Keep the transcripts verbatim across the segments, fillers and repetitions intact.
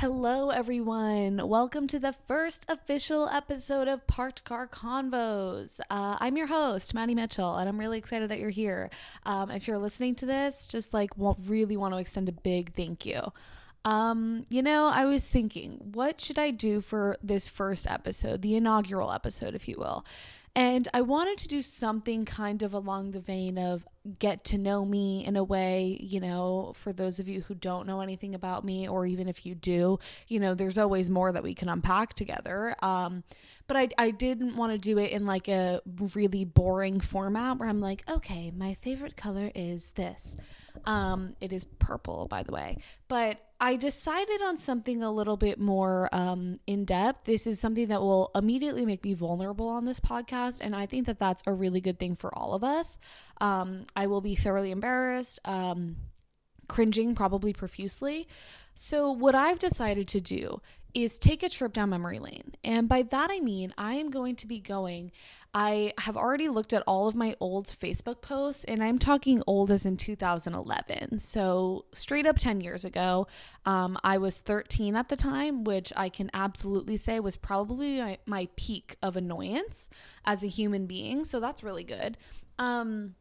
Hello, everyone. Welcome to the first official episode of Parked Car Convos. Uh, I'm your host, Maddie Mitchell, and I'm really excited that you're here. Um, if you're listening to this, just like really want to extend a big thank you. Um, you know, I was thinking, what should I do for this first episode, the inaugural episode, if you will? And I wanted to do something kind of along the vein of get to know me in a way, you know, for those of you who don't know anything about me, or even if you do, you know, there's always more that we can unpack together. Um, but I, I didn't want to do it in like a really boring format where I'm like, okay, my favorite color is this. Um, it is purple, by the way. But I decided on something a little bit more um, in depth. This is something that will immediately make me vulnerable on this podcast, and I think that that's a really good thing for all of us. Um, I will be thoroughly embarrassed, um, cringing probably profusely. So what I've decided to do is take a trip down memory lane. And by that I mean I am going to be going... I have already looked at all of my old Facebook posts, and I'm talking old as in two thousand eleven. So straight up ten years ago. um, I was thirteen at the time, which I can absolutely say was probably my, my peak of annoyance as a human being. So that's really good. Um,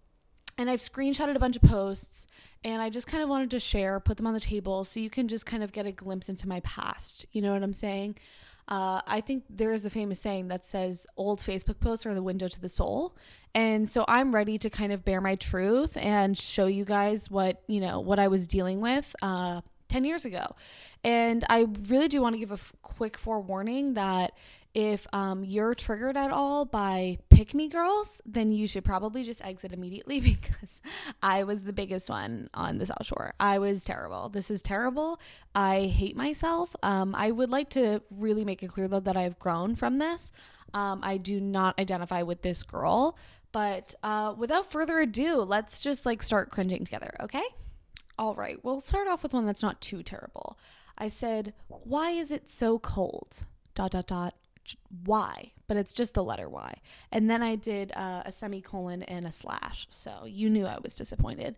and I've screenshotted a bunch of posts, and I just kind of wanted to share, put them on the table so you can just kind of get a glimpse into my past. You know what I'm saying? Uh, I think there is a famous saying that says old Facebook posts are the window to the soul. And so I'm ready to kind of bear my truth and show you guys what, you know, what I was dealing with uh, ten years ago. And I really do want to give a f- quick forewarning that if um, you're triggered at all by pick me girls, then you should probably just exit immediately, because I was the biggest one on the South Shore. I was terrible. This is terrible. I hate myself. Um, I would like to really make it clear, though, that I've grown from this. Um, I do not identify with this girl. But uh, without further ado, let's just like start cringing together, okay? All right. We'll start off with one that's not too terrible. I said, why is it so cold? Dot, dot, dot. Why, but it's just the letter Y. And then I did uh, a semicolon and a slash, so you knew I was disappointed.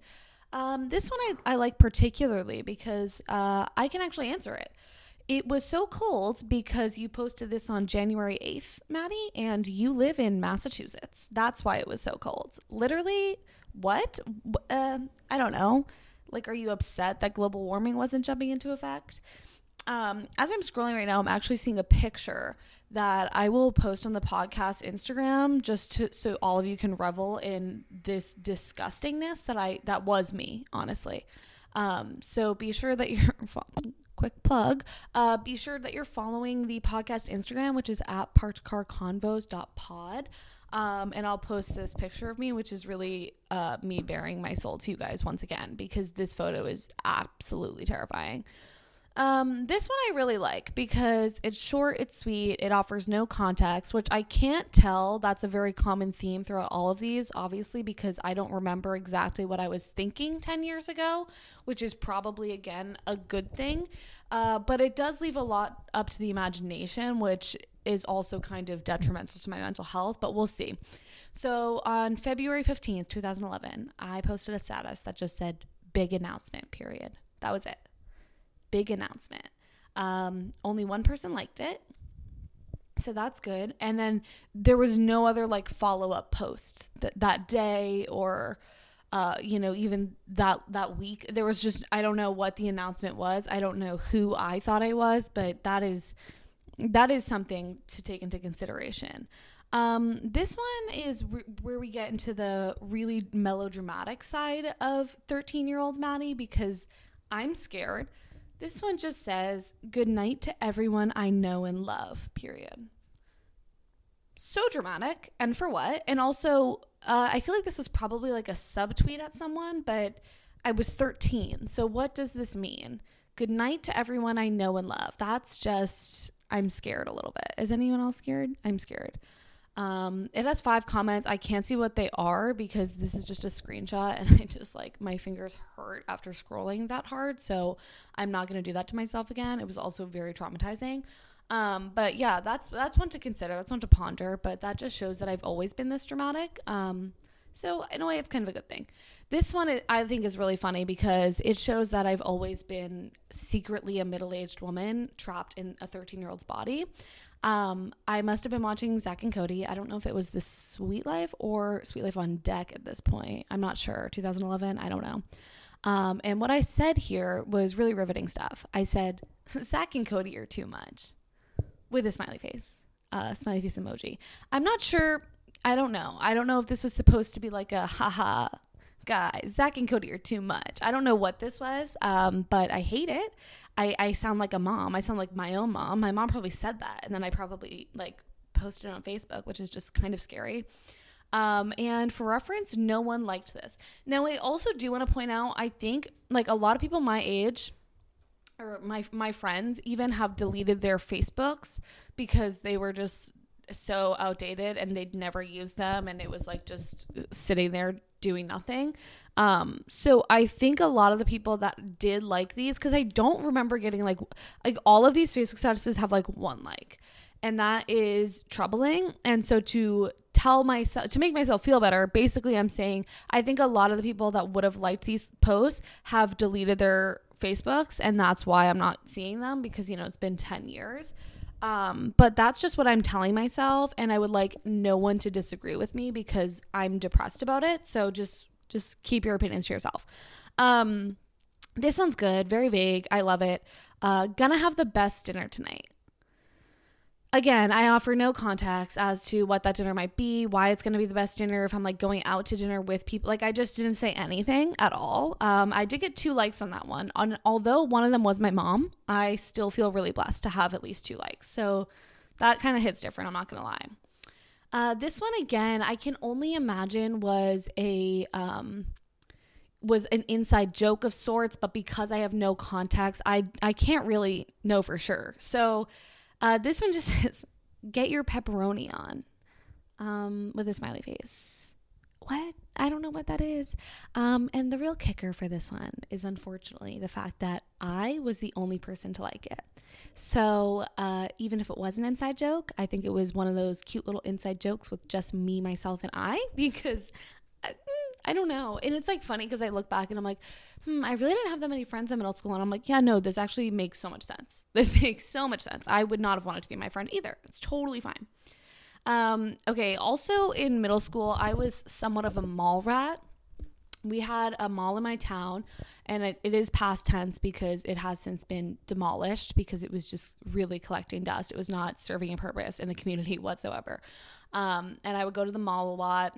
Um, this one I, I like particularly because uh, I can actually answer it. It was so cold because you posted this on January eighth, Maddie, and you live in Massachusetts. That's why it was so cold. Literally, what? Uh, I don't know. Like, are you upset that global warming wasn't jumping into effect? Um, as I'm scrolling right now, I'm actually seeing a picture that I will post on the podcast Instagram just to, so all of you can revel in this disgustingness that I, that was me, honestly. Um, so be sure that you're, quick plug, uh, be sure that you're following the podcast Instagram, which is at parked car convos dot pod. Um, and I'll post this picture of me, which is really uh, me bearing my soul to you guys once again, because this photo is absolutely terrifying. Um, this one I really like because it's short, it's sweet, it offers no context, which I can't tell. That's a very common theme throughout all of these, obviously, because I don't remember exactly what I was thinking ten years ago, which is probably, again, a good thing. Uh, but it does leave a lot up to the imagination, which is also kind of detrimental to my mental health, but we'll see. So on February fifteenth, two thousand eleven, I posted a status that just said, big announcement, period. That was it. Big announcement. Um, only one person liked it. So that's good. And then there was no other like follow-up posts th- that day or, uh, you know, even that, that week. There was just, I don't know what the announcement was. I don't know who I thought I was, but that is, that is something to take into consideration. Um, this one is re- where we get into the really melodramatic side of thirteen-year-old Maddie, because I'm scared. This one just says, good night to everyone I know and love, period. So dramatic. And for what? And also, uh, I feel like this was probably like a subtweet at someone, but I was thirteen. So what does this mean? Good night to everyone I know and love. That's just, I'm scared a little bit. Is anyone else scared? I'm scared. Um, it has five comments. I can't see what they are because this is just a screenshot, and I just like my fingers hurt after scrolling that hard. So I'm not going to do that to myself again. It was also very traumatizing. Um, but yeah, that's, that's one to consider. That's one to ponder, but that just shows that I've always been this dramatic. Um, So in a way, it's kind of a good thing. This one, I think, is really funny because it shows that I've always been secretly a middle-aged woman trapped in a thirteen-year-old's body. Um, I must have been watching Zack and Cody. I don't know if it was the Suite Life or Suite Life on Deck at this point. I'm not sure. two thousand eleven? I don't know. Um, and what I said here was really riveting stuff. I said, Zack and Cody are too much. With a smiley face. Uh, smiley face emoji. I'm not sure. I don't know. I don't know if this was supposed to be like a haha. Guys, Zack and Cody are too much. I don't know what this was, um, but I hate it. I, I sound like a mom. I sound like my own mom. My mom probably said that, and then I probably like posted it on Facebook, which is just kind of scary. Um, and for reference, no one liked this. Now, I also do want to point out, I think like a lot of people my age or my my friends even have deleted their Facebooks because they were just so outdated and they'd never use them, and it was like just sitting there doing nothing. Um, so I think a lot of the people that did like these, because I don't remember getting like like all of these Facebook statuses have like one like, and that is troubling. And so to tell myself, to make myself feel better, basically I'm saying I think a lot of the people that would have liked these posts have deleted their Facebooks, and that's why I'm not seeing them, because you know it's been ten years. Um, but that's just what I'm telling myself, and I would like no one to disagree with me because I'm depressed about it. So just, just keep your opinions to yourself. Um, this sounds good. Very vague. I love it. Uh, gonna have the best dinner tonight. Again, I offer no context as to what that dinner might be, why it's going to be the best dinner, if I'm like going out to dinner with people. Like I just didn't say anything at all. Um, I did get two likes on that one. On, although one of them was my mom, I still feel really blessed to have at least two likes. So that kind of hits different. I'm not going to lie. Uh, this one, again, I can only imagine was a... Um, was an inside joke of sorts, but because I have no context, I, I can't really know for sure. So... Uh, this one just says, get your pepperoni on, um, with a smiley face. What? I don't know what that is. Um, and the real kicker for this one is, unfortunately, the fact that I was the only person to like it. So uh, even if it was an inside joke, I think it was one of those cute little inside jokes with just me, myself, and I, because... I, I don't know. And it's like funny because I look back and I'm like, hmm, I really didn't have that many friends in middle school. And I'm like, yeah, no, this actually makes so much sense. This makes so much sense. I would not have wanted to be my friend either. It's totally fine. Um, okay. Also in middle school, I was somewhat of a mall rat. We had a mall in my town, and it, it is past tense because it has since been demolished because it was just really collecting dust. It was not serving a purpose in the community whatsoever. Um, and I would go to the mall a lot.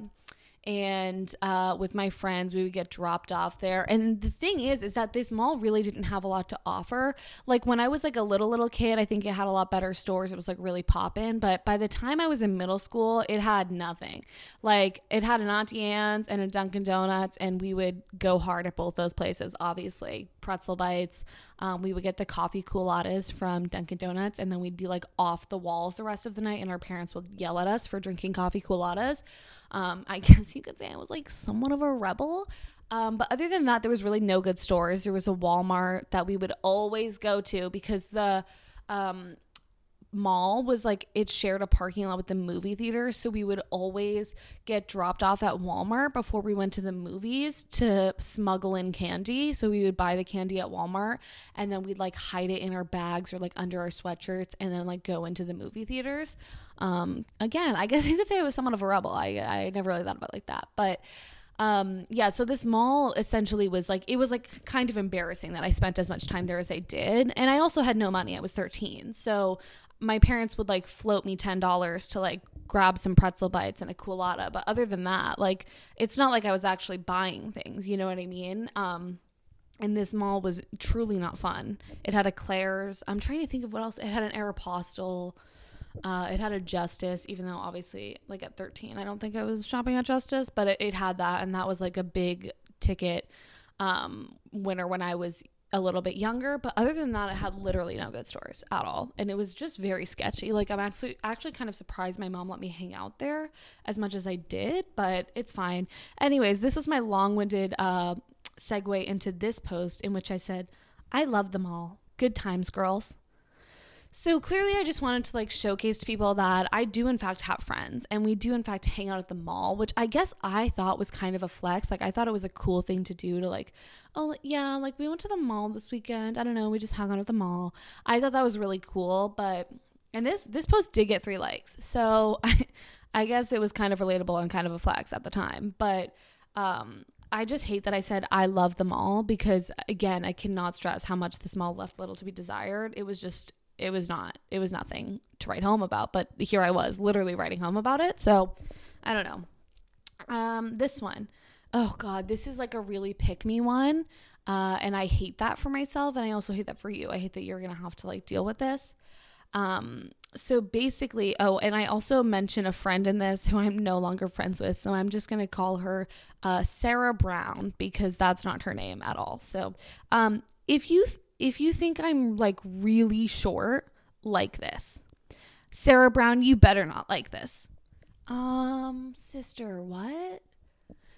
And uh, with my friends, we would get dropped off there. And the thing is, is that this mall really didn't have a lot to offer. Like when I was like a little, little kid, I think it had a lot better stores. It was like really poppin'. But by the time I was in middle school, it had nothing. Like it had an Auntie Anne's and a Dunkin' Donuts, and we would go hard at both those places, obviously. Pretzel bites. Um, we would get the coffee culottes from Dunkin' Donuts, and then we'd be like off the walls the rest of the night, and our parents would yell at us for drinking coffee culottes. Um, I guess you could say I was like somewhat of a rebel. Um, but other than that, there was really no good stores. There was a Walmart that we would always go to because the um, mall was like, it shared a parking lot with the movie theater. So we would always get dropped off at Walmart before we went to the movies to smuggle in candy. So we would buy the candy at Walmart, and then we'd like hide it in our bags or like under our sweatshirts, and then like go into the movie theaters. Um, again, I guess you could say I was somewhat of a rebel. I, I never really thought about it like that, but, um, yeah, so this mall essentially was like, it was like kind of embarrassing that I spent as much time there as I did. And I also had no money. I was thirteen. So my parents would like float me ten dollars to like grab some pretzel bites and a culotta. But other than that, like, it's not like I was actually buying things. You know what I mean? Um, And this mall was truly not fun. It had a Claire's. I'm trying to think of what else. It had an Aeropostale. Uh, it had a Justice, even though obviously like at thirteen, I don't think I was shopping at Justice, but it, it had that. And that was like a big ticket um, winner when I was a little bit younger. But other than that, it had literally no good stores at all. And it was just very sketchy. Like I'm actually, actually kind of surprised my mom let me hang out there as much as I did, but it's fine. Anyways, this was my long-winded uh, segue into this post in which I said, I love them all. Good times, girls. So clearly I just wanted to like showcase to people that I do in fact have friends and we do in fact hang out at the mall, which I guess I thought was kind of a flex. Like I thought it was a cool thing to do to like, oh yeah, like we went to the mall this weekend. I don't know. We just hung out at the mall. I thought that was really cool, but, and this, this post did get three likes. So I, I guess it was kind of relatable and kind of a flex at the time, but, um, I just hate that I said I love the mall because again, I cannot stress how much this mall left little to be desired. It was just, it was not, it was nothing to write home about, but here I was literally writing home about it. So I don't know. Um, this one, oh God, this is like a really pick me one. Uh, and I hate that for myself. And I also hate that for you. I hate that you're going to have to like deal with this. Um, so basically, oh, and I also mentioned a friend in this who I'm no longer friends with. So I'm just going to call her, uh, Sarah Brown because that's not her name at all. So, um, if you, th- If you think I'm like really short, like this. Sarah Brown, you better not like this. Um, sister, what?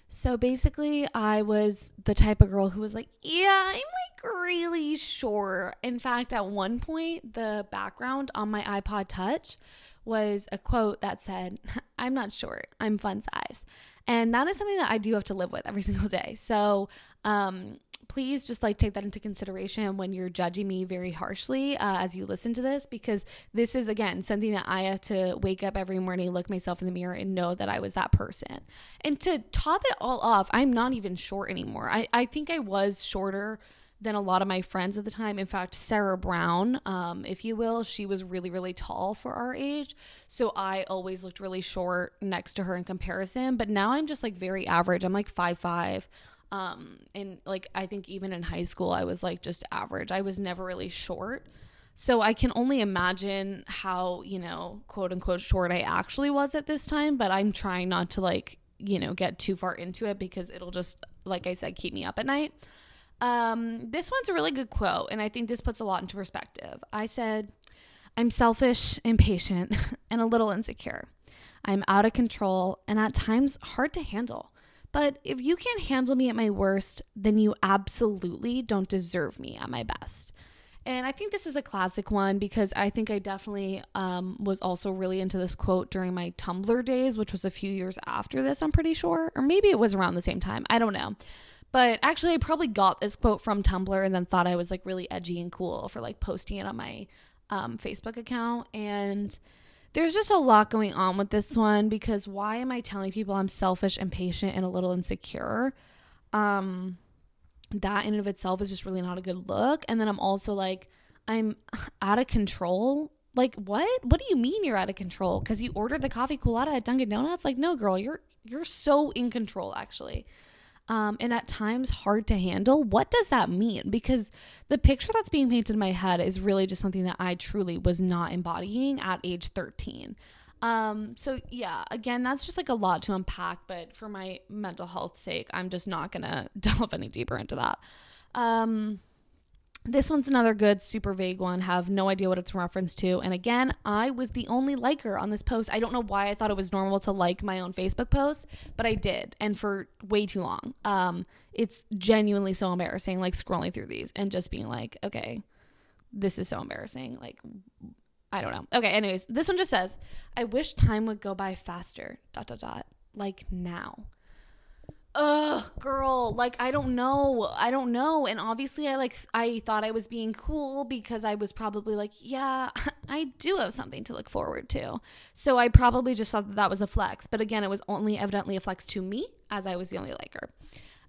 So basically I was the type of girl who was like, yeah, I'm like really short. In fact, at one point, the background on my iPod Touch was a quote that said, I'm not short, I'm fun size. And that is something that I do have to live with every single day. So, um, please just like take that into consideration when you're judging me very harshly uh, as you listen to this, because this is again something that I have to wake up every morning, look myself in the mirror and know that I was that person. And to top it all off, I'm not even short anymore. I, I think I was shorter than a lot of my friends at the time. In fact, Sarah Brown, um, if you will, she was really, really tall for our age. So I always looked really short next to her in comparison, but now I'm just like very average. I'm like five five. Um, and like, I think even in high school, I was like just average. I was never really short. So I can only imagine how, you know, quote unquote short I actually was at this time, but I'm trying not to like, you know, get too far into it because it'll just, like I said, keep me up at night. Um, this one's a really good quote. And I think this puts a lot into perspective. I said, I'm selfish, impatient, and a little insecure. I'm out of control and at times hard to handle. But if you can't handle me at my worst, then you absolutely don't deserve me at my best. And I think this is a classic one because I think I definitely um, was also really into this quote during my Tumblr days, which was a few years after this, I'm pretty sure. Or maybe it was around the same time. I don't know. But actually, I probably got this quote from Tumblr and then thought I was like really edgy and cool for like posting it on my um, Facebook account. And there's just a lot going on with this one because why am I telling people I'm selfish, impatient, and a little insecure? Um, that in and of itself is just really not a good look. And then I'm also like, I'm out of control. Like, what? What do you mean you're out of control? Because you ordered the coffee colada at Dunkin' Donuts? Like, no, girl, you're you're so in control, actually. Um, and at times hard to handle. What does that mean? Because the picture that's being painted in my head is really just something that I truly was not embodying at age thirteen. Um, so yeah, again, that's just like a lot to unpack, but for my mental health's sake, I'm just not going to delve any deeper into that. Um, this one's another good, super vague one. Have no idea what it's referenced to. And again, I was the only liker on this post. I don't know why I thought it was normal to like my own Facebook post, but I did. And for way too long. Um, it's genuinely so embarrassing, like scrolling through these and just being like, okay, this is so embarrassing. Like, I don't know. Okay. Anyways, this one just says, I wish time would go by faster, dot, dot, dot, like now. Ugh, girl, like, I don't know. I don't know. And obviously I like, I thought I was being cool because I was probably like, yeah, I do have something to look forward to. So I probably just thought that that was a flex. But again, it was only evidently a flex to me as I was the only liker.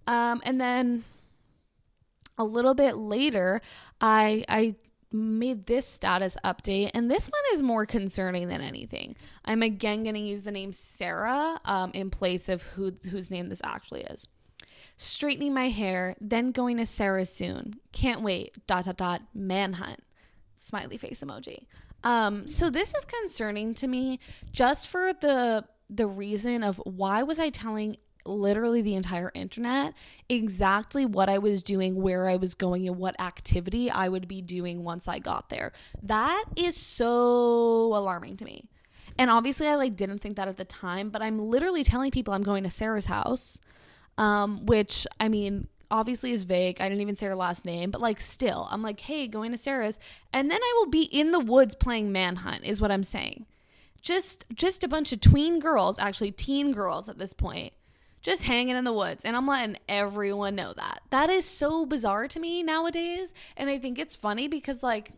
Um, and then a little bit later, I, I, made this status update, and this one is more concerning than anything. I'm again going to use the name Sarah um, in place of who whose name this actually is. Straightening my hair, then going to Sarah soon. Can't wait, dot, dot, dot, manhunt. Smiley face emoji. Um, so this is concerning to me just for the the reason of why was I telling literally the entire internet exactly what I was doing, where I was going, and what activity I would be doing once I got there. That is so alarming to me. And obviously I like didn't think that at the time, but I'm literally telling people I'm going to Sarah's house, um, which I mean, obviously is vague. I didn't even say her last name, but like still, I'm like, hey, going to Sarah's, and then I will be in the woods playing Manhunt is what I'm saying. Just just a bunch of tween girls, actually teen girls at this point, just hanging in the woods, and I'm letting everyone know that. That is so bizarre to me nowadays, and I think it's funny because like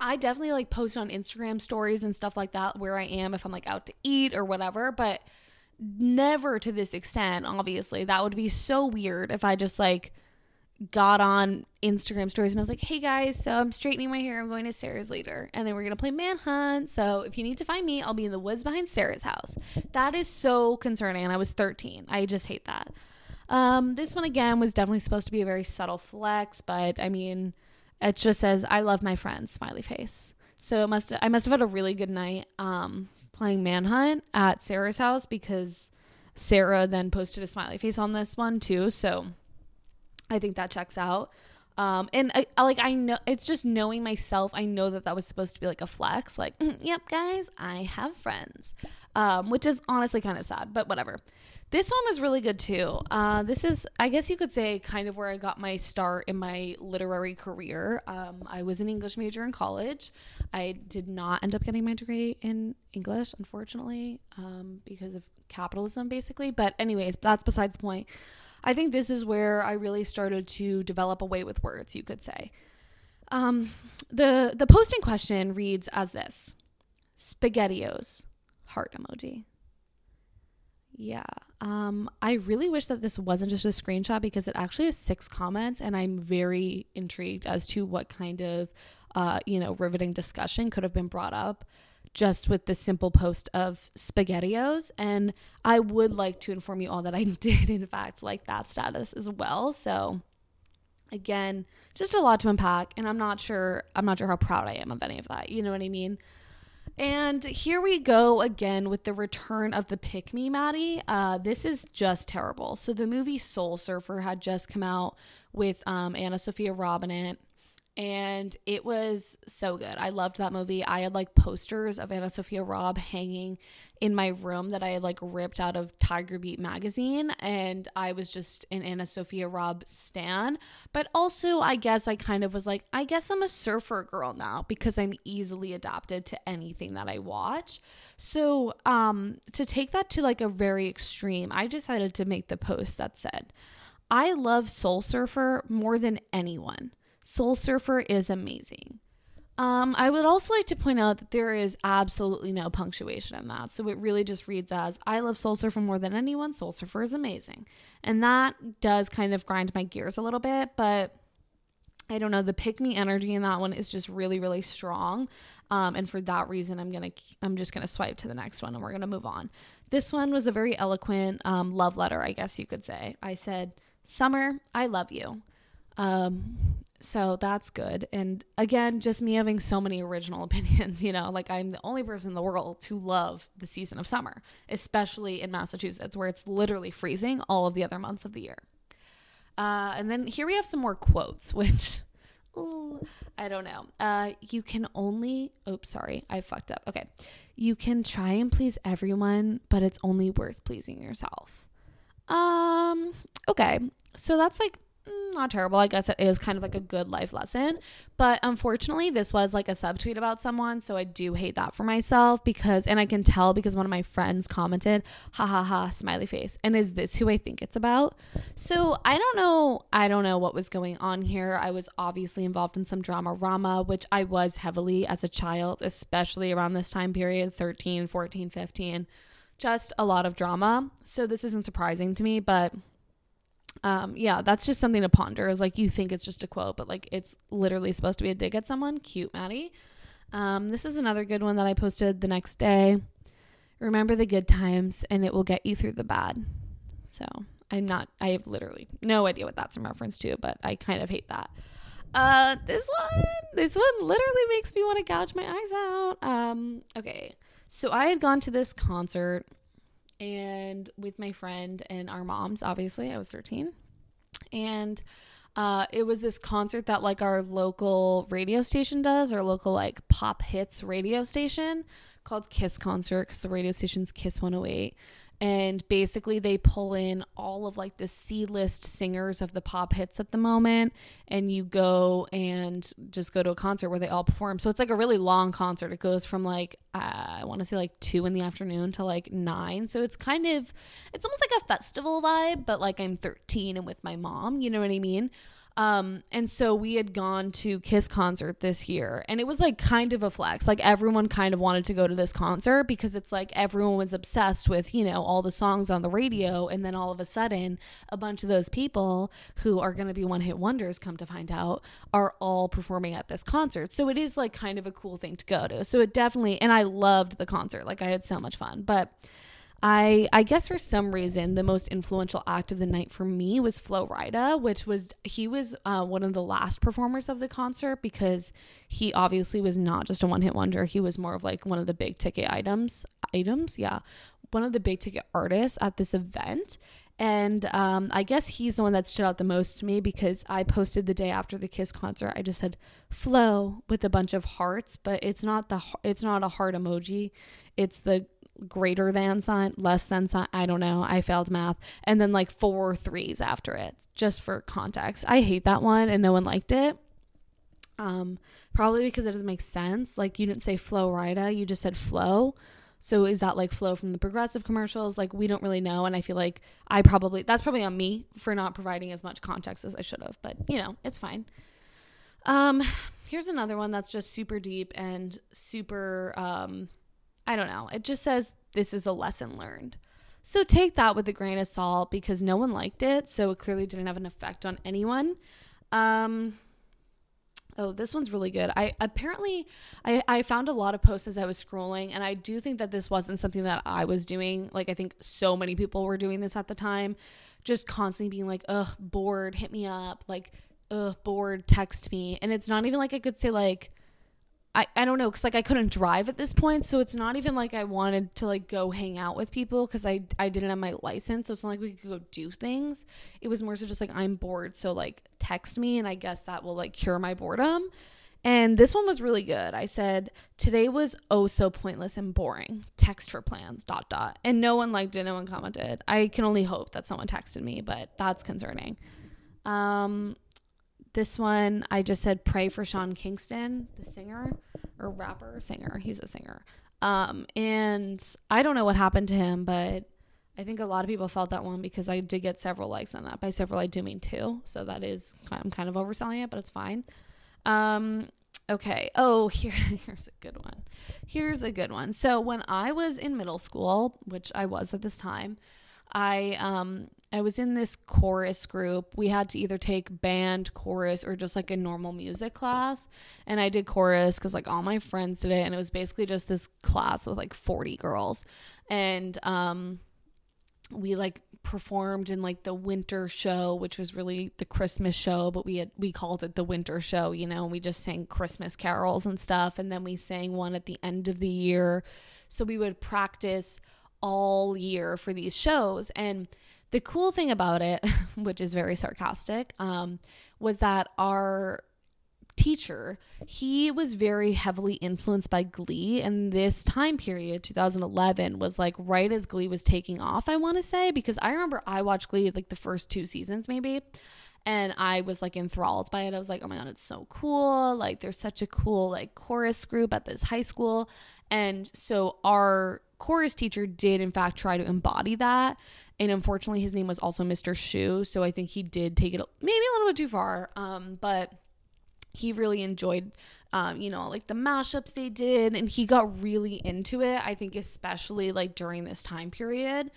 I definitely like post on Instagram stories and stuff like that where I am if I'm like out to eat or whatever, but never to this extent, obviously. That would be so weird if I just like got on Instagram stories and I was like, hey guys, so I'm straightening my hair, I'm going to Sarah's later, and then we're gonna play Manhunt, so if you need to find me, I'll be in the woods behind Sarah's house. That is so concerning, and I was thirteen. I just hate that. Um this one again was definitely supposed to be a very subtle flex, but I mean, it just says I love my friends, smiley face, so it must I must have had a really good night um playing Manhunt at Sarah's house, because Sarah then posted a smiley face on this one too, so I think that checks out. Um, and I, I, like, I know it's just knowing myself. I know that that was supposed to be like a flex, like, mm, yep, guys, I have friends, um, which is honestly kind of sad, but whatever. This one was really good too. Uh, this is, I guess you could say, kind of where I got my start in my literary career. Um, I was an English major in college. I did not end up getting my degree in English, unfortunately, um, because of capitalism basically. But anyways, that's besides the point. I think this is where I really started to develop a way with words, you could say. Um, the the posting question reads as this: SpaghettiOs, heart emoji. Yeah, um, I really wish that this wasn't just a screenshot, because it actually has six comments, and I'm very intrigued as to what kind of, uh, you know, riveting discussion could have been brought up just with the simple post of SpaghettiOs. And I would like to inform you all that I did, in fact, like that status as well. So again, just a lot to unpack, and I'm not sure, I'm not sure how proud I am of any of that. You know what I mean? And here we go again with the return of the pick me Maddie. Uh, this is just terrible. So the movie Soul Surfer had just come out with um, AnnaSophia Robb in it. And it was so good. I loved that movie. I had like posters of AnnaSophia Robb hanging in my room that I had like ripped out of Tiger Beat magazine, and I was just an AnnaSophia Robb stan. But also, I guess I kind of was like, I guess I'm a surfer girl now, because I'm easily adapted to anything that I watch. So um, to take that to like a very extreme, I decided to make the post that said, I love Soul Surfer more than anyone. Soul Surfer is amazing. Um, I would also like to point out that there is absolutely no punctuation in that. So it really just reads as, I love Soul Surfer more than anyone. Soul Surfer is amazing. And that does kind of grind my gears a little bit, but I don't know. The pick me energy in that one is just really, really strong. Um, and for that reason, I'm going to, I'm just going to swipe to the next one, and we're going to move on. This one was a very eloquent um, love letter, I guess you could say. I said, Summer, I love you. Um, So that's good. And again, just me having so many original opinions, you know, like I'm the only person in the world to love the season of summer, especially in Massachusetts, where it's literally freezing all of the other months of the year. Uh, and then here we have some more quotes, which ooh, I don't know. Uh, you can only, oops, sorry, I fucked up. Okay. You can try and please everyone, but it's only worth pleasing yourself. Um, okay. So that's like, not terrible. I guess it is kind of like a good life lesson, but unfortunately this was like a subtweet about someone, so I do hate that for myself, because, and I can tell because one of my friends commented, ha ha ha, smiley face, and is this who I think it's about? So I don't know I don't know what was going on here. I was obviously involved in some drama-rama, which I was heavily as a child, especially around this time period, thirteen, fourteen, fifteen, just a lot of drama, so this isn't surprising to me, but Um, yeah, that's just something to ponder, is like, you think it's just a quote, but like it's literally supposed to be a dig at someone. Cute, Maddie. Um, this is another good one that I posted the next day. Remember the good times and it will get you through the bad. So I'm not, I have literally no idea what that's in reference to, but I kind of hate that. Uh, this one, this one literally makes me want to gouge my eyes out. Um, okay. So I had gone to this concert and with my friend and our moms, obviously. I was thirteen, and uh it was this concert that like our local radio station does, our local like pop hits radio station, called KISS concert, because the radio station's kiss one oh eight. And basically they pull in all of like the C-list singers of the pop hits at the moment, and you go and just go to a concert where they all perform. So it's like a really long concert. It goes from like, uh, I want to say like two in the afternoon to like nine. So it's kind of, it's almost like a festival vibe, but like I'm thirteen and with my mom, you know what I mean? Um, and so we had gone to KISS concert this year, and it was like kind of a flex. Like everyone kind of wanted to go to this concert because it's like everyone was obsessed with, you know, all the songs on the radio. And then all of a sudden a bunch of those people who are going to be one hit wonders, come to find out, are all performing at this concert. So it is like kind of a cool thing to go to. So it definitely, and I loved the concert. Like I had so much fun, but I I guess for some reason, the most influential act of the night for me was Flo Rida, which was, he was uh, one of the last performers of the concert because he obviously was not just a one-hit wonder. He was more of like one of the big ticket items, items, yeah, one of the big ticket artists at this event. And um, I guess he's the one that stood out the most to me because I posted the day after the KISS concert. I just said Flo with a bunch of hearts, but it's not the it's not a heart emoji. It's the greater than sign, less than sign. I don't know. I failed math. And then like four threes after it, just for context. I hate that one, and no one liked it. Um, probably because it doesn't make sense. Like you didn't say Flo Rida, you just said Flo. So is that like Flo from the Progressive commercials? Like we don't really know. And I feel like I probably, that's probably on me for not providing as much context as I should have, but you know, it's fine. Um, here's another one that's just super deep and super, um, I don't know. It just says this is a lesson learned. So take that with a grain of salt because no one liked it. So it clearly didn't have an effect on anyone. Um, Oh, this one's really good. I apparently, I, I found a lot of posts as I was scrolling, and I do think that this wasn't something that I was doing. Like, I think so many people were doing this at the time, just constantly being like, ugh, bored, hit me up. Like, ugh, bored, text me. And it's not even like I could say like, I, I don't know, because like I couldn't drive at this point, so it's not even like I wanted to like go hang out with people because I, I didn't have my license, so it's not like we could go do things. It was more so just like I'm bored, so like text me, and I guess that will like cure my boredom. And this one was really good. I said, today was oh so pointless and boring. Text for plans, dot dot. And no one liked it, no one commented. I can only hope that someone texted me, but that's concerning. Um... This one, I just said, pray for Sean Kingston, the singer or rapper singer. He's a singer. Um, and I don't know what happened to him, but I think a lot of people felt that one because I did get several likes on that. By several, I do mean two. So that is, I'm kind of overselling it, but it's fine. Um, okay. Oh, here, here's a good one. Here's a good one. So when I was in middle school, which I was at this time, I, um, I was in this chorus group. We had to either take band, chorus, or just like a normal music class. And I did chorus because like all my friends did it. And it was basically just this class with like forty girls. And um, we like performed in like the winter show, which was really the Christmas show, but we had, we called it the winter show, you know, and we just sang Christmas carols and stuff. And then we sang one at the end of the year. So we would practice all year for these shows. And the cool thing about it, which is very sarcastic, um, was that our teacher, he was very heavily influenced by Glee. And this time period, two thousand eleven, was like right as Glee was taking off, I want to say, because I remember I watched Glee like the first two seasons maybe. And I was like enthralled by it. I was like, oh my God, it's so cool. Like there's such a cool like chorus group at this high school. And so our chorus teacher did in fact try to embody that. And unfortunately, his name was also Mister Shue. So I think he did take it maybe a little bit too far. Um, but he really enjoyed, um, you know, like the mashups they did. And he got really into it, I think, especially like during this time period.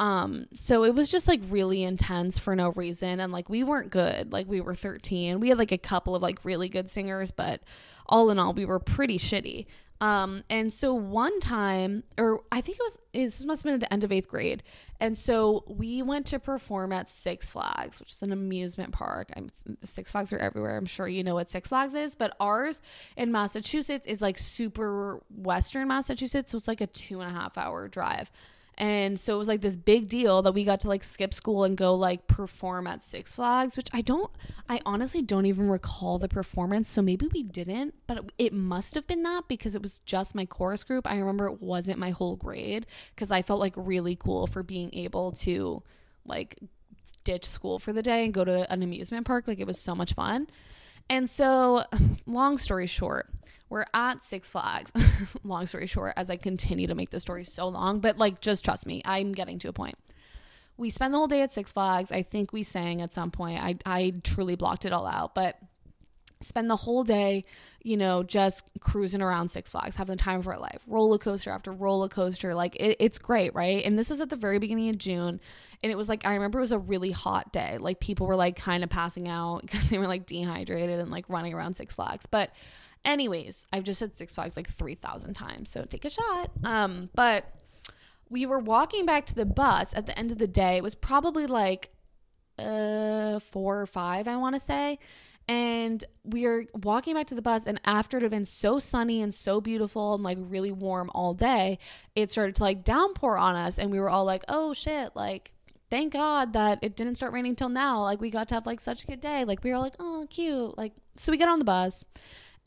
Um, so it was just like really intense for no reason. And like we weren't good. Like we were thirteen. We had like a couple of like really good singers. But all in all, we were pretty shitty. Um, and so one time, or I think it was, this must have been at the end of eighth grade. And so we went to perform at Six Flags, which is an amusement park. I'm, Six Flags are everywhere. I'm sure you know what Six Flags is, but ours in Massachusetts is like super Western Massachusetts. So it's like a two and a half hour drive. And so it was like this big deal that we got to like skip school and go like perform at Six Flags, which I don't, I honestly don't even recall the performance. So maybe we didn't, but it must have been that because it was just my chorus group. I remember it wasn't my whole grade because I felt like really cool for being able to like ditch school for the day and go to an amusement park. Like it was so much fun. And so long story short, we're at Six Flags. Long story short, as I continue to make the story so long, but like, just trust me, I'm getting to a point. We spend the whole day at Six Flags. I think we sang at some point. I, I truly blocked it all out, but spend the whole day, you know, just cruising around Six Flags, having the time of our life, roller coaster after roller coaster. Like it, it's great, right? And this was at the very beginning of June. And it was like, I remember it was a really hot day. Like people were like kind of passing out because they were like dehydrated and like running around Six Flags. But anyways, I've just said Six Flags like three thousand times, so take a shot. Um, but we were walking back to the bus at the end of the day. It was probably like uh, four or five, I want to say. And we were walking back to the bus, and after it had been so sunny and so beautiful and like really warm all day, it started to like downpour on us. And we were all like, oh shit, like thank God that it didn't start raining till now. Like we got to have like such a good day. Like we were all like, oh, cute. Like, so we got on the bus.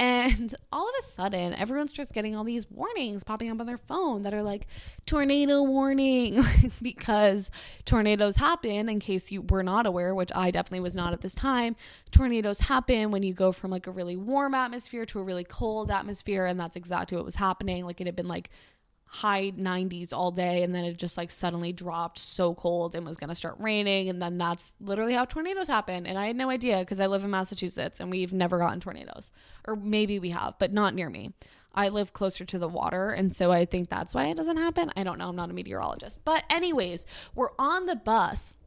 And all of a sudden, everyone starts getting all these warnings popping up on their phone that are like, tornado warning, because tornadoes happen, in case you were not aware, which I definitely was not at this time. Tornadoes happen when you go from like a really warm atmosphere to a really cold atmosphere, and that's exactly what was happening. Like it had been like high nineties all day, and then it just like suddenly dropped so cold and was gonna start raining, and then that's literally how tornadoes happen. And I had no idea because I live in Massachusetts and we've never gotten tornadoes, or maybe we have, but not near me. I live closer to the water, and so I think that's why it doesn't happen. I don't know, I'm not a meteorologist. But anyways, we're on the bus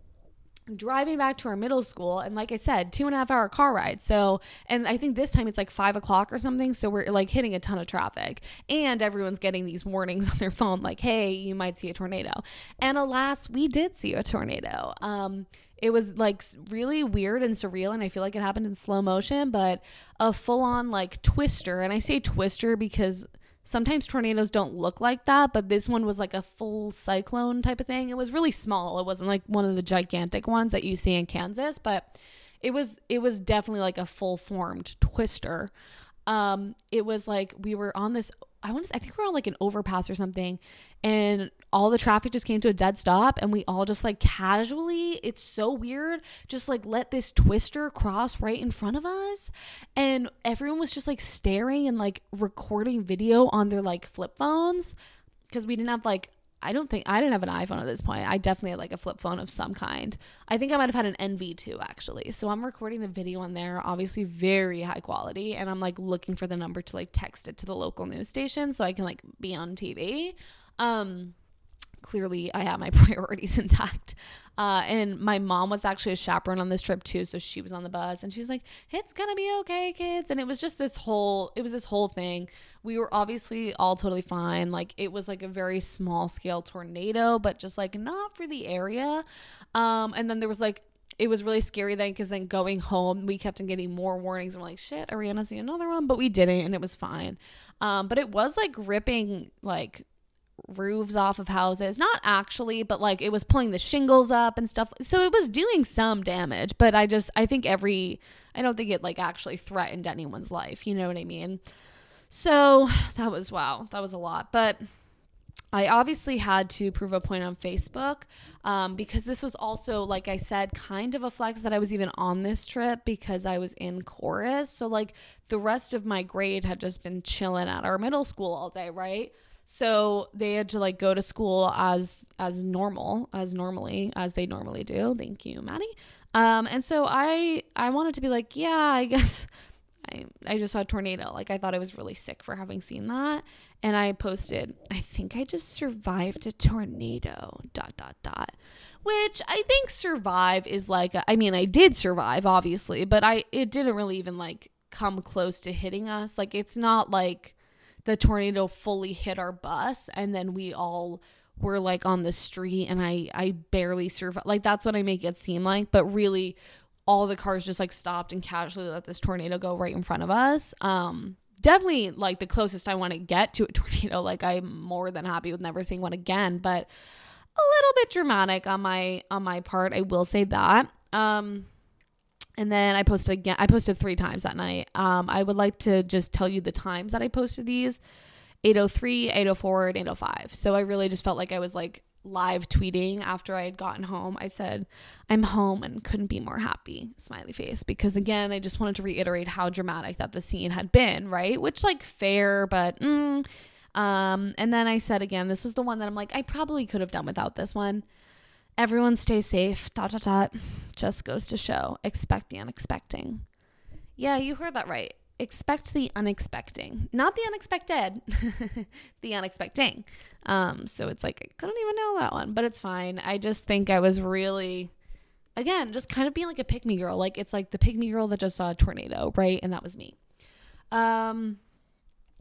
driving back to our middle school, and like I said, two and a half hour car ride. So, and I think this time it's like five o'clock or something, so we're like hitting a ton of traffic, and everyone's getting these warnings on their phone like, hey, you might see a tornado. And alas, we did see a tornado. Um it was like really weird and surreal, and I feel like it happened in slow motion, but a full-on like twister. And I say twister because sometimes tornadoes don't look like that, but this one was like a full cyclone type of thing. It was really small. It wasn't like one of the gigantic ones that you see in Kansas, but it was it was definitely like a full-formed twister. Um, it was like we were on this, I want to say, I think we were on like an overpass or something, and all the traffic just came to a dead stop, and we all just like casually, it's so weird, just like let this twister cross right in front of us. And everyone was just like staring and like recording video on their like flip phones, because we didn't have like, I don't think, I didn't have an iPhone at this point. I definitely had like a flip phone of some kind. I think I might have had an N V two actually. So I'm recording the video on there, obviously very high quality. And I'm like looking for the number to like text it to the local news station so I can like be on T V. Um, clearly I have my priorities intact. Uh, and my mom was actually a chaperone on this trip too. So she was on the bus, and she was like, it's gonna be okay, kids. And it was just this whole, it was this whole thing. We were obviously all totally fine. Like it was like a very small scale tornado, but just like not for the area. Um, and then there was like, it was really scary then, because then going home, we kept on getting more warnings. I'm like, shit, are we gonna see another one? But we didn't, and it was fine. Um, but it was like ripping like roofs off of houses, not actually, but like it was pulling the shingles up and stuff, so it was doing some damage. But I just I think every I don't think it like actually threatened anyone's life, you know what I mean? So that was, wow, that was a lot. But I obviously had to prove a point on Facebook, um, because this was also, like I said, kind of a flex that I was even on this trip, because I was in chorus. So like the rest of my grade had just been chilling at our middle school all day, right? So they had to like go to school as, as normal, as normally, as they normally do. Thank you, Maddie. Um, and so I, I wanted to be like, yeah, I guess I, I just saw a tornado. Like I thought I was really sick for having seen that. And I posted, I think I just survived a tornado, dot, dot, dot, which I think survive is like, a, I mean, I did survive obviously, but I, it didn't really even like come close to hitting us. Like it's not like the tornado fully hit our bus and then we all were like on the street, and I, I barely survived. Like that's what I make it seem like, but really all the cars just like stopped and casually let this tornado go right in front of us. Um, definitely like the closest I want to get to a tornado. Like I'm more than happy with never seeing one again, but little bit dramatic on my on my part. I will say that. Um, and then I posted again. I posted three times that night. Um, I would like to just tell you the times that I posted these: eight oh three, eight oh four, and eight oh five. So I really just felt like I was like live tweeting after I had gotten home. I said, "I'm home and couldn't be more happy," smiley face, because again, I just wanted to reiterate how dramatic that the scene had been, right? Which like fair, but mm. um, and then I said again, this was the one that I'm like, I probably could have done without this one. Everyone stay safe, dot, dot, dot. Just goes to show, expect the unexpected. Yeah, you heard that right. Expect the unexpected, not the unexpected, the unexpecting. Um, so it's like, I couldn't even know that one, but it's fine. I just think I was really, again, just kind of being like a pick me girl. Like it's like the pick me girl that just saw a tornado, right? And that was me. Um,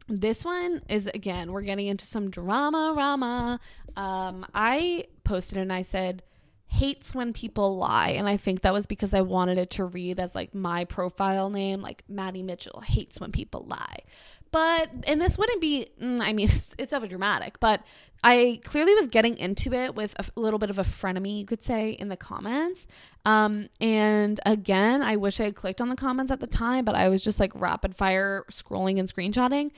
this one is, again, we're getting into some drama, drama. Um, I posted and I said, hates when people lie. And I think that was because I wanted it to read as like my profile name, like Maddie Mitchell hates when people lie. But, and this wouldn't be, I mean, it's, it's overdramatic, but I clearly was getting into it with a little bit of a frenemy, you could say, in the comments. Um, and again, I wish I had clicked on the comments at the time, but I was just like rapid fire scrolling and screenshotting.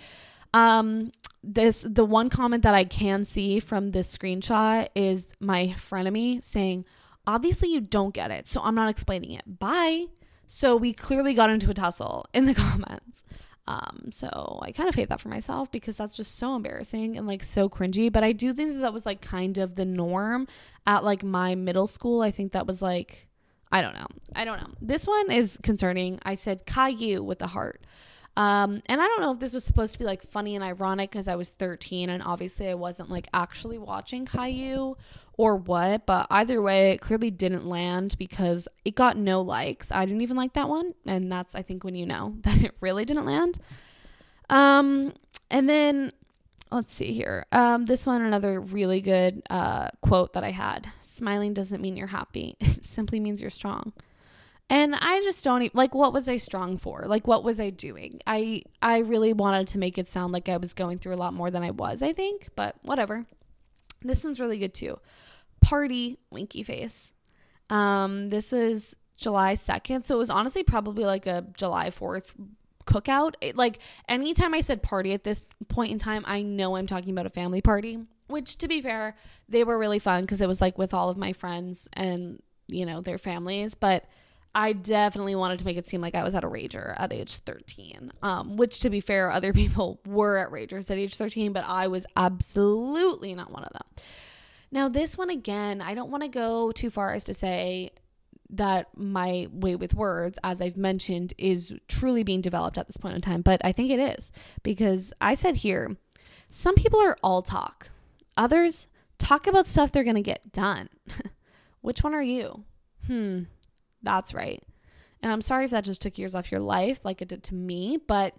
Um, This the one comment that I can see from this screenshot is my frenemy saying, obviously you don't get it, so I'm not explaining it. Bye. So we clearly got into a tussle in the comments. Um, so I kind of hate that for myself because that's just so embarrassing and like so cringy. But I do think that, that was like kind of the norm at like my middle school. I think that was like, I don't know. I don't know. This one is concerning. I said Caillou with a heart. Um, and I don't know if this was supposed to be like funny and ironic because I was thirteen and obviously I wasn't like actually watching Caillou or what, but either way, it clearly didn't land because it got no likes. I didn't even like that one. And that's, I think, when you know that it really didn't land. Um, and then let's see here. Um, this one, another really good, uh, quote that I had, smiling doesn't mean you're happy. It simply means you're strong. And I just don't even, like, what was I strong for? Like, what was I doing? I I really wanted to make it sound like I was going through a lot more than I was, I think. But whatever. This one's really good, too. Party, winky face. Um, this was July second. So it was honestly probably like a July fourth cookout. It, like, anytime I said party at this point in time, I know I'm talking about a family party. Which, to be fair, they were really fun because it was, like, with all of my friends and, you know, their families. But I definitely wanted to make it seem like I was at a rager at age thirteen, um, which to be fair, other people were at ragers at age thirteen, but I was absolutely not one of them. Now this one, again, I don't want to go too far as to say that my way with words, as I've mentioned, is truly being developed at this point in time, but I think it is because I said here, some people are all talk. Others talk about stuff they're going to get done. Which one are you? Hmm. That's right. And I'm sorry if that just took years off your life like it did to me, but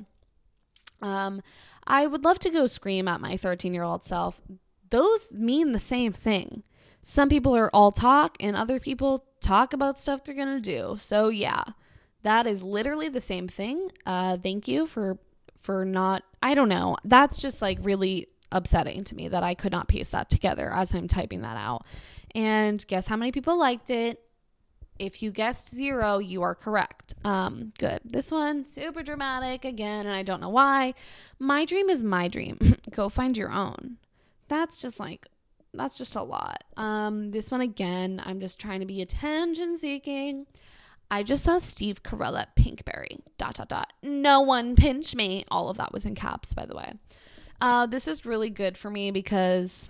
um, I would love to go scream at my thirteen-year-old self. Those mean the same thing. Some people are all talk and other people talk about stuff they're going to do. So yeah, that is literally the same thing. Uh, thank you for, for not, I don't know. That's just like really upsetting to me that I could not piece that together as I'm typing that out. And guess how many people liked it? If you guessed zero, you are correct. Um, good. This one, super dramatic again, and I don't know why. My dream is my dream. Go find your own. That's just like, that's just a lot. Um, this one again, I'm just trying to be attention seeking. I just saw Steve Carell at Pinkberry. Dot, dot, dot. No one pinch me. All of that was in caps, by the way. Uh, this is really good for me because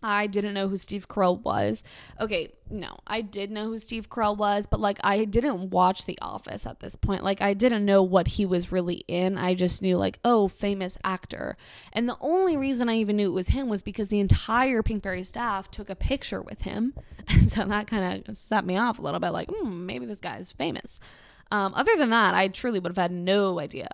I didn't know who Steve Carell was. Okay, no, I did know who Steve Carell was, but like I didn't watch The Office at this point. Like I didn't know what he was really in. I just knew like, oh, famous actor. And the only reason I even knew it was him was because the entire Pinkberry staff took a picture with him. And so that kind of set me off a little bit like, hmm, maybe this guy's famous. Um, other than that, I truly would have had no idea.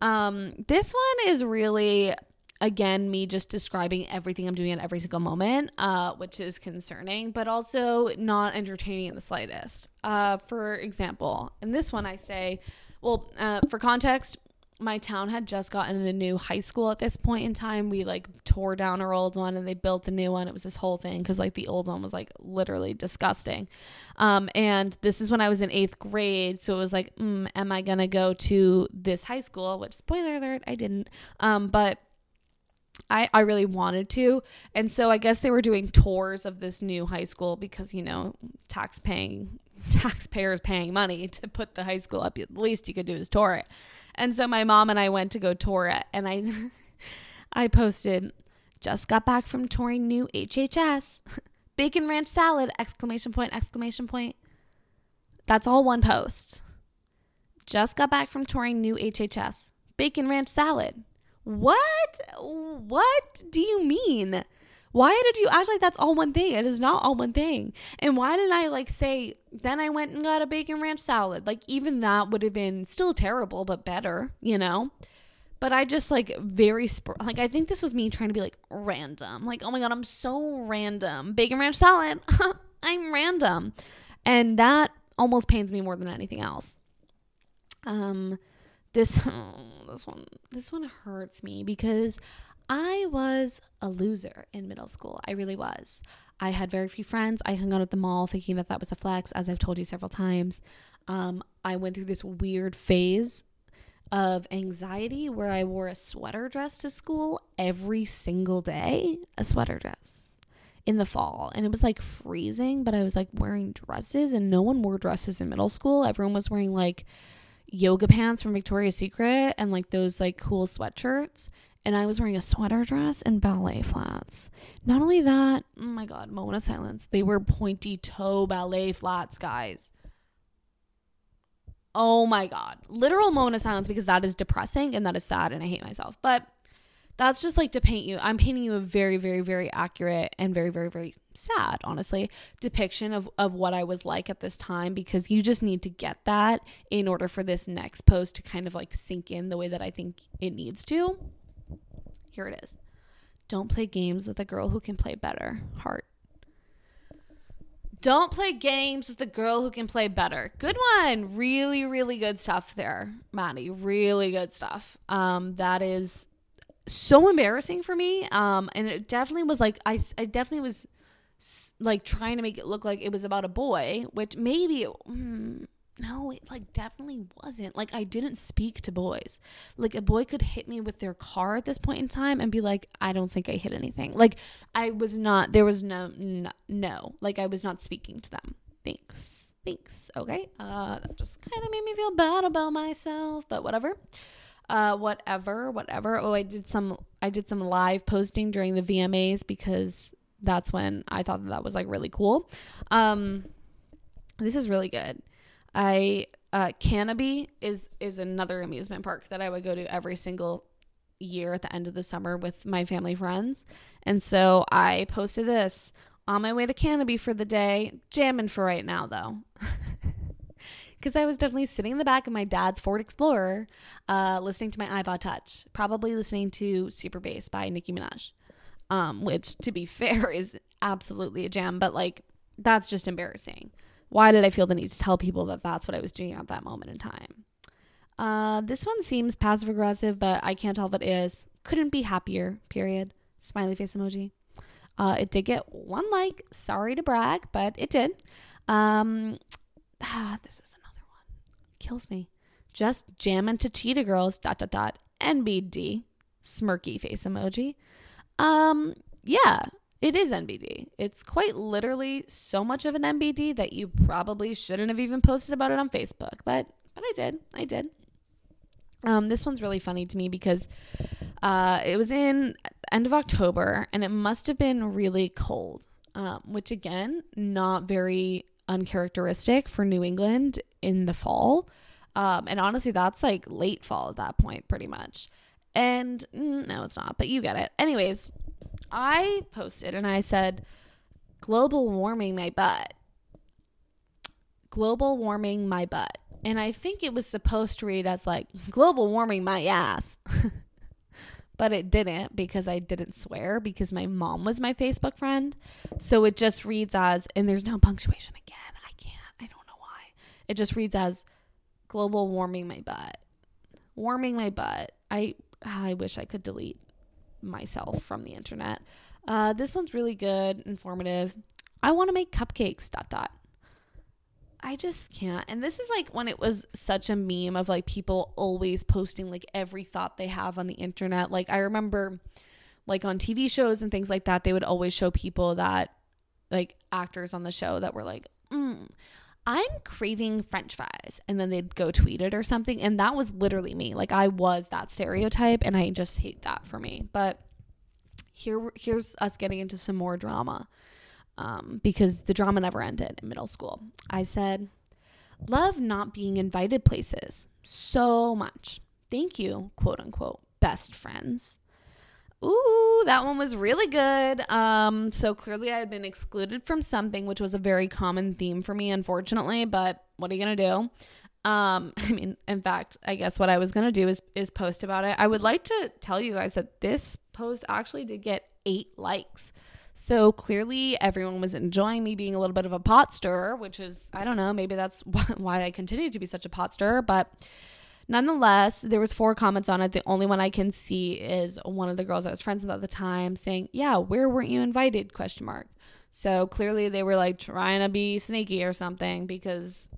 Um, this one is really, again, me just describing everything I'm doing at every single moment, uh, which is concerning, but also not entertaining in the slightest. Uh, for example, in this one I say, well, uh, for context, my town had just gotten a new high school at this point in time. We like tore down our old one and they built a new one. It was this whole thing because like the old one was like literally disgusting. Um, and this is when I was in eighth grade. So it was like, mm, am I going to go to this high school? Which, spoiler alert, I didn't. Um, but I, I really wanted to. And so I guess they were doing tours of this new high school because, you know, tax paying taxpayers paying money to put the high school up. The least you could do is tour it. And so my mom and I went to go tour it. And I, I posted, just got back from touring new H H S. Bacon ranch salad, exclamation point, exclamation point. That's all one post. Just got back from touring new H H S. Bacon ranch salad. What? What do you mean? Why did you act like that's all one thing? It is not all one thing. And why didn't I like say, then I went and got a bacon ranch salad? Like even that would have been still terrible, but better, you know? But I just like very, sp- like I think this was me trying to be like random. Like, oh my God, I'm so random. Bacon ranch salad, I'm random. And that almost pains me more than anything else. Um, this, oh, this one, this one hurts me because I was a loser in middle school. I really was. I had very few friends. I hung out at the mall thinking that that was a flex, as I've told you several times. Um, I went through this weird phase of anxiety where I wore a sweater dress to school every single day, a sweater dress in the fall. And it was like freezing, but I was like wearing dresses and no one wore dresses in middle school. Everyone was wearing like yoga pants from Victoria's Secret and like those like cool sweatshirts. And I was wearing a sweater dress and ballet flats. Not only that, oh my God, moment of silence. They were pointy toe ballet flats, guys. Oh my God. Literal moment of silence because that is depressing and that is sad and I hate myself. But that's just like to paint you. I'm painting you a very, very, very accurate and very, very, very sad, honestly, depiction of, of what I was like at this time because you just need to get that in order for this next post to kind of like sink in the way that I think it needs to. Here it is. Don't play games with a girl who can play better. Heart. Don't play games with a girl who can play better. Good one. Really, really good stuff there, Maddie. Really good stuff. Um, that is so embarrassing for me. Um, and it definitely was like, I, I definitely was like trying to make it look like it was about a boy, which maybe, mm, no, it like definitely wasn't. Like I didn't speak to boys. Like a boy could hit me with their car at this point in time and be like, I don't think I hit anything. Like I was not, there was no, no, no. Like I was not speaking to them. Thanks. Thanks. Okay. Uh, that just kind of made me feel bad about myself, but whatever. Uh, whatever, whatever. Oh, I did some, I did some live posting during the V M As because that's when I thought that, that was like really cool. Um, this is really good. I, uh, Canobie is, is another amusement park that I would go to every single year at the end of the summer with my family friends. And so I posted this on my way to Canobie for the day, jamming for right now though. Cause I was definitely sitting in the back of my dad's Ford Explorer, uh, listening to my iPod Touch, probably listening to Super Bass by Nicki Minaj. Um, which to be fair is absolutely a jam, but like, that's just embarrassing. Why did I feel the need to tell people that that's what I was doing at that moment in time? Uh, this one seems passive aggressive, but I can't tell if it is. Couldn't be happier, period. Smiley face emoji. Uh, it did get one like. Sorry to brag, but it did. Um, ah, this is another one. Kills me. Just jamming to Cheetah Girls, dot, dot, dot, N B D. Smirky face emoji. Um, yeah. It is N B D. It's quite literally so much of an N B D that you probably shouldn't have even posted about it on Facebook, but but I did. I did. Um, this one's really funny to me because uh, it was in the end of October and it must have been really cold, um, which again, not very uncharacteristic for New England in the fall. Um, and honestly, that's like late fall at that point, pretty much. And no, it's not, but you get it. Anyways, I posted and I said, global warming my butt. Global warming my butt. And I think it was supposed to read as like, global warming my ass. But it didn't because I didn't swear because my mom was my Facebook friend. So it just reads as, and there's no punctuation again. I can't. I don't know why. It just reads as global warming my butt. warming my butt. I I wish I could delete myself from the internet. Uh, this one's really good, informative. I want to make cupcakes, dot, dot. I just can't. And this is like when it was such a meme of like people always posting like every thought they have on the internet. Like I remember like on T V shows and things like that, they would always show people that like actors on the show that were like, mm, I'm craving French fries. And then they'd go tweet it or something. And that was literally me. Like I was that stereotype and I just hate that for me. But here, here's us getting into some more drama. Um, because the drama never ended in middle school. I said, love not being invited places so much. Thank you, quote unquote, best friends. Ooh, that one was really good. Um, so clearly I had been excluded from something, which was a very common theme for me, unfortunately, but what are you going to do? Um, I mean, in fact, I guess what I was going to do is, is post about it. I would like to tell you guys that this post actually did get eight likes. So clearly everyone was enjoying me being a little bit of a pot stirrer, which is, I don't know, maybe that's why I continue to be such a pot stirrer. But nonetheless, there was four comments on it. The only one I can see is one of the girls I was friends with at the time saying, yeah, where weren't you invited? Question mark. So clearly they were like trying to be sneaky or something because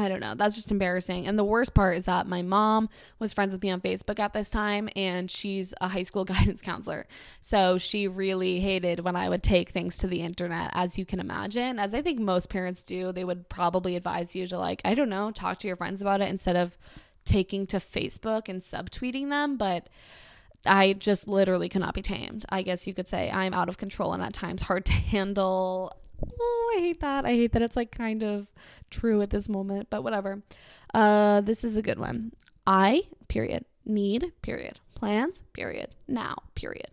I don't know. That's just embarrassing. And the worst part is that my mom was friends with me on Facebook at this time, and she's a high school guidance counselor. So she really hated when I would take things to the internet, as you can imagine, as I think most parents do. They would probably advise you to like, I don't know, talk to your friends about it instead of taking to Facebook and subtweeting them. But I just literally cannot be tamed. I guess you could say I'm out of control and at times hard to handle. Oh, I hate that. I hate that it's like kind of true at this moment, but whatever. Uh, this is a good one. I, period, need, period, plans, period, now, period.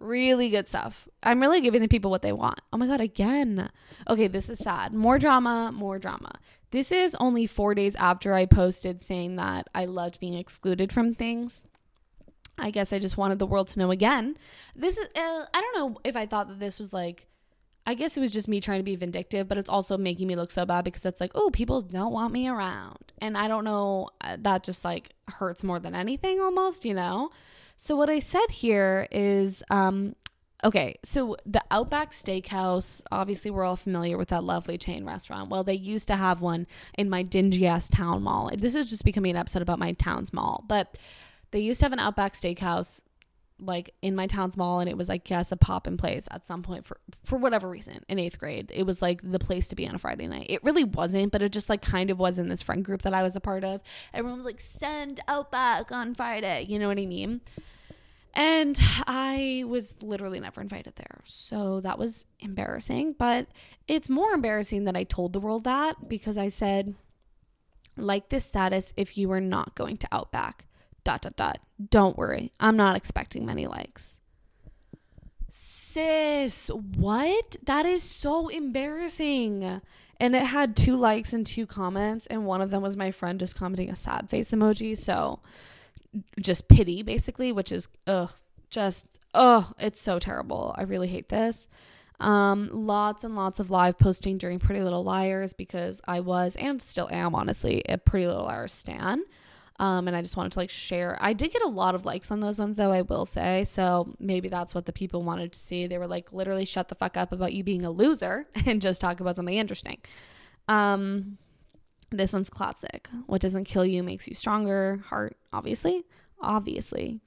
Really good stuff. I'm really giving the people what they want. Oh my God, again. Okay, this is sad. More drama, more drama. This is only four days after I posted saying that I loved being excluded from things. I guess I just wanted the world to know again. This is, uh, I don't know if I thought that this was like, I guess it was just me trying to be vindictive, but it's also making me look so bad because it's like, oh, people don't want me around. And I don't know, that just like hurts more than anything almost, you know? So what I said here is, um, okay, so the Outback Steakhouse, obviously we're all familiar with that lovely chain restaurant. Well, they used to have one in my dingy ass town mall. This is just becoming an episode about my town's mall, but they used to have an Outback Steakhouse like in my town's mall, and it was, I guess, a pop in place at some point for for whatever reason in eighth grade. It was like the place to be on a Friday night. It really wasn't, but it just like kind of was in this friend group that I was a part of. Everyone was like, send Outback on Friday, you know what I mean? And I was literally never invited there. So that was embarrassing, but it's more embarrassing that I told the world that, because I said, like this status if you were not going to Outback. Dot, dot, dot. Don't worry. I'm not expecting many likes. Sis, what? That is so embarrassing. And it had two likes and two comments. And one of them was my friend just commenting a sad face emoji. So just pity, basically, which is, ugh, just, ugh, it's so terrible. I really hate this. Um, lots and lots of live posting during Pretty Little Liars because I was and still am, honestly, a Pretty Little Liars stan. Um, and I just wanted to like share. I did get a lot of likes on those ones though, I will say. So maybe that's what the people wanted to see. They were like, literally shut the fuck up about you being a loser and just talk about something interesting. Um, this one's classic. What doesn't kill you makes you stronger. Heart, obviously, obviously.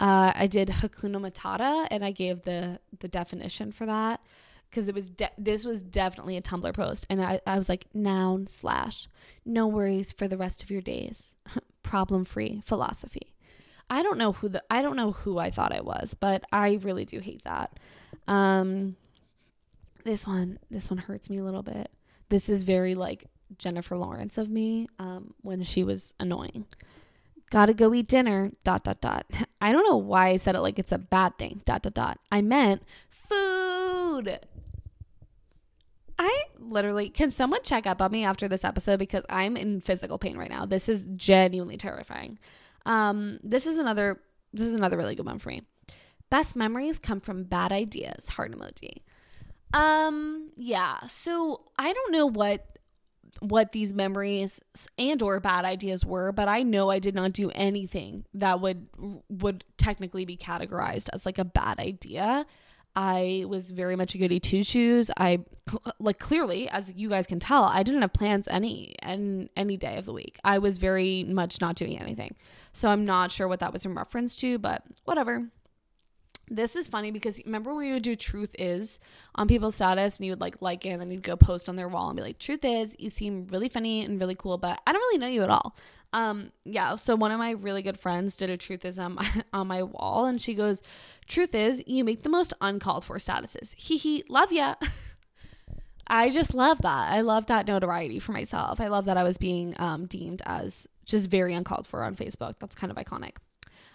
Uh, I did Hakuna Matata and I gave the, the definition for that. Because it was de- this was definitely a Tumblr post. And I, I was like, noun slash, no worries for the rest of your days. Problem-free philosophy. I don't know who the I don't know who I thought I was, but I really do hate that. Um, this one, this one hurts me a little bit. This is very like Jennifer Lawrence of me um, when she was annoying. Gotta go eat dinner. Dot dot dot. I don't know why I said it like it's a bad thing. Dot dot dot. I meant food. I literally, can someone check up on me after this episode because I'm in physical pain right now. This is genuinely terrifying. Um, this is another, this is another really good one for me. Best memories come from bad ideas. Heart emoji. Um, yeah. So I don't know what what these memories and or bad ideas were, but I know I did not do anything that would would technically be categorized as like a bad idea. I was very much a goody two shoes. I like clearly, as you guys can tell, I didn't have plans any and any day of the week. I was very much not doing anything. So I'm not sure what that was in reference to, but whatever. This is funny because remember when we would do Truth Is on people's status and you would like like it and then you'd go post on their wall and be like, Truth Is, you seem really funny and really cool, but I don't really know you at all. Um, yeah. So one of my really good friends did a Truth Is on my, on my wall and she goes, Truth is, you make the most uncalled for statuses. Hee hee, love ya. I just love that. I love that notoriety for myself. I love that I was being um, deemed as just very uncalled for on Facebook. That's kind of iconic.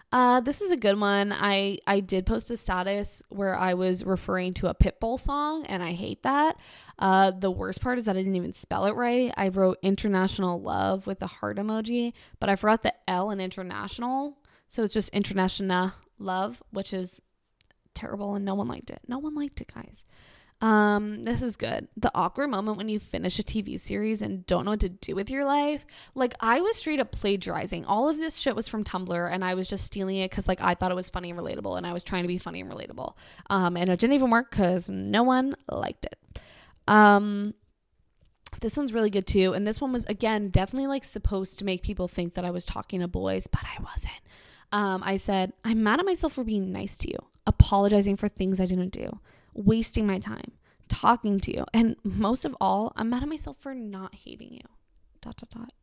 Uh, this is a good one. I, I did post a status where I was referring to a Pitbull song, and I hate that. Uh, the worst part is that I didn't even spell it right. I wrote international love with the heart emoji, but I forgot the L in international. So it's just international love, which is terrible, and no one liked it. No one liked it, guys. Um, this is good. The awkward moment when you finish a T V series and don't know what to do with your life. Like, I was straight up plagiarizing. All of this shit was from Tumblr and I was just stealing it because like I thought it was funny and relatable and I was trying to be funny and relatable. Um, and it didn't even work because no one liked it. Um, this one's really good too. And this one was, again, definitely like supposed to make people think that I was talking to boys, but I wasn't. Um, I said, I'm mad at myself for being nice to you, apologizing for things I didn't do, wasting my time talking to you, and most of all, I'm mad at myself for not hating you, dot dot dot.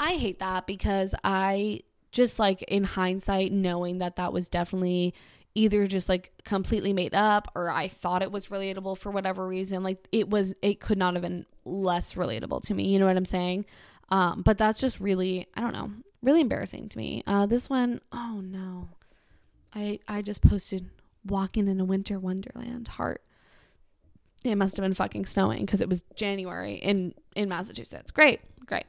I hate that because I just like in hindsight knowing that that was definitely either just like completely made up or I thought it was relatable for whatever reason. Like it was, it could not have been less relatable to me, you know what I'm saying? Um, but that's just really, I don't know, really embarrassing to me. Uh, this one, oh no, I I just posted walking in a winter wonderland heart. It must have been fucking snowing because it was January in in Massachusetts. Great, great.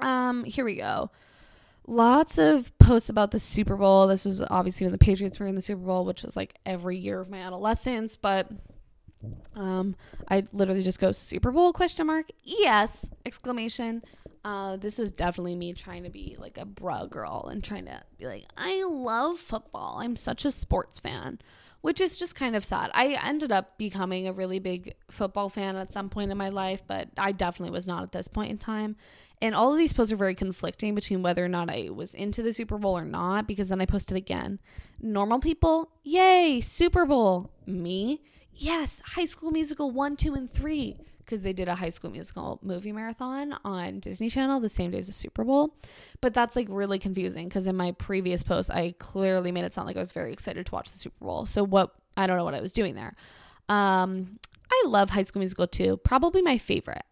Um, here we go. Lots of posts about the Super Bowl. This was obviously when the Patriots were in the Super Bowl, which was like every year of my adolescence. But um, I literally just go Super Bowl question mark yes exclamation. Uh, this was definitely me trying to be like a bra girl and trying to be like, I love football. I'm such a sports fan, which is just kind of sad. I ended up becoming a really big football fan at some point in my life, but I definitely was not at this point in time. And all of these posts are very conflicting between whether or not I was into the Super Bowl or not, because then I posted again. Normal people, yay, Super Bowl. Me, yes, High School Musical one, two, and three. Because they did a High School Musical movie marathon on Disney Channel the same day as the Super Bowl. But that's like really confusing because in my previous post, I clearly made it sound like I was very excited to watch the Super Bowl. So what, I don't know what I was doing there. Um, I love High School Musical two, probably my favorite.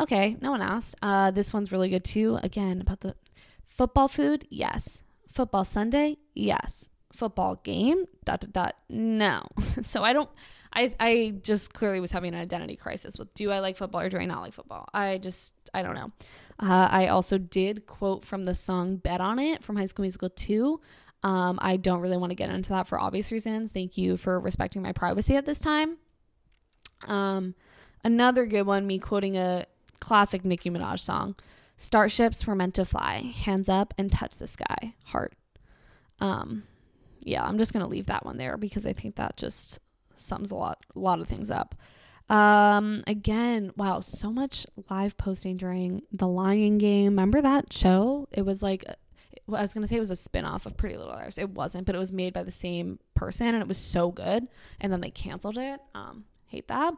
Okay, no one asked. Uh, this one's really good too. Again, about the football food, yes. Football Sunday, yes. Football game, dot, dot, dot, no. So I don't... I I just clearly was having an identity crisis with, do I like football or do I not like football? I just, I don't know. Uh, I also did quote from the song Bet On It from High School Musical two. Um, I don't really want to get into that for obvious reasons. Thank you for respecting my privacy at this time. Um, another good one, me quoting a classic Nicki Minaj song. Starships were meant to fly, hands up and touch the sky, heart. Um, yeah, I'm just going to leave that one there because I think that just... sums a lot a lot of things up. Um again, wow, so much live posting during The Lying Game. Remember that show? It was like, well, I was gonna say it was a spin-off of Pretty Little Liars. It wasn't, but it was made by the same person and it was so good, and then they canceled it. Um hate that.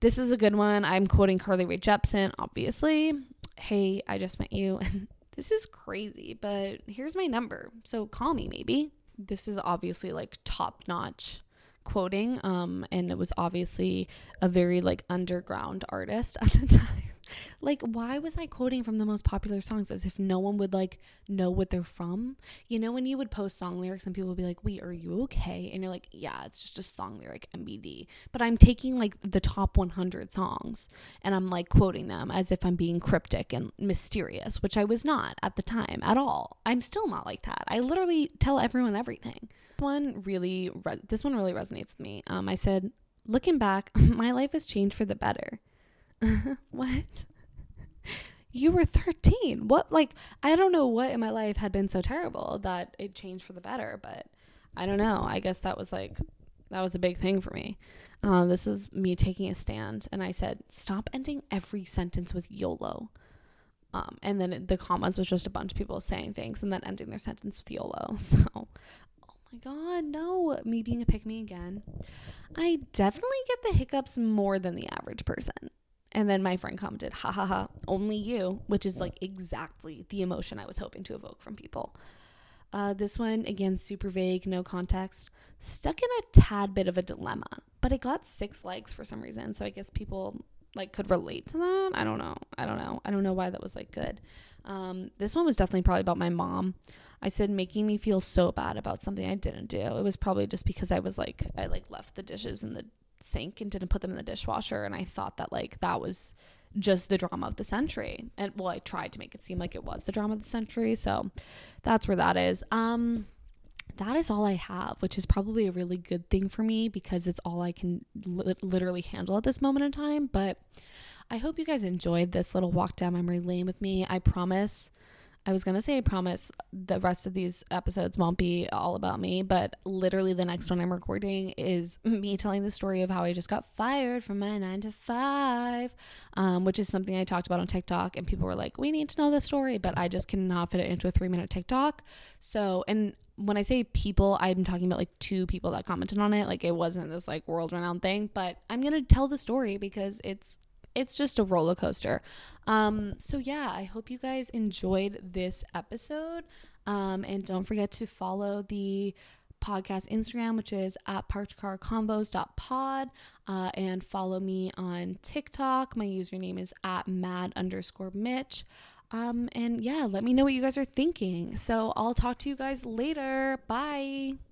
This is a good one. I'm quoting Carly Rae Jepsen, obviously. Hey, I just met you and this is crazy, but here's my number, so call me maybe. This is obviously like top-notch quoting, um and it was obviously a very like underground artist at the time. Like, why was I quoting from the most popular songs as if no one would like know what they're from? You know, when you would post song lyrics and people would be like, wait, are you okay? And you're like, yeah, it's just a song lyric, M B D. But I'm taking like the top one hundred songs and I'm like quoting them as if I'm being cryptic and mysterious, which I was not at the time at all. I'm still not like that. I literally tell everyone everything. One really re- this one really resonates with me. Um, I said, looking back, my life has changed for the better. What? You were thirteen. What? Like, I don't know what in my life had been so terrible that it changed for the better, but I don't know. I guess that was like, that was a big thing for me. Uh, this was me taking a stand, and I said, stop ending every sentence with YOLO. Um, and then the comments was just a bunch of people saying things and then ending their sentence with YOLO. So, oh my God, no. Me being a pick-me again. I definitely get the hiccups more than the average person. And then my friend commented, ha ha ha, only you, which is like exactly the emotion I was hoping to evoke from people. Uh, this one, again, super vague, no context. Stuck in a tad bit of a dilemma, but it got six likes for some reason. So I guess people like could relate to that. I don't know. I don't know. I don't know why that was like good. Um, this one was definitely probably about my mom. I said, making me feel so bad about something I didn't do. It was probably just because I was like, I like left the dishes in the sink and didn't put them in the dishwasher, and I thought that like that was just the drama of the century. And well, I tried to make it seem like it was the drama of the century, so that's where that is. Um that is all I have, which is probably a really good thing for me because it's all I can li- literally handle at this moment in time. But I hope you guys enjoyed this little walk down memory lane with me. I promise I was going to say I promise the rest of these episodes won't be all about me, but literally the next one I'm recording is me telling the story of how I just got fired from my nine to five, um, which is something I talked about on TikTok, and people were like, we need to know the story, but I just cannot fit it into a three minute TikTok. So, and when I say people, I'm talking about like two people that commented on it. Like it wasn't this like world renowned thing, but I'm going to tell the story because it's It's just a roller coaster. Um, so yeah, I hope you guys enjoyed this episode. Um, and don't forget to follow the podcast Instagram, which is at parked car convos dot pod. Uh, and follow me on TikTok. My username is at mad underscore Mitch. Um, and yeah, let me know what you guys are thinking. So I'll talk to you guys later. Bye.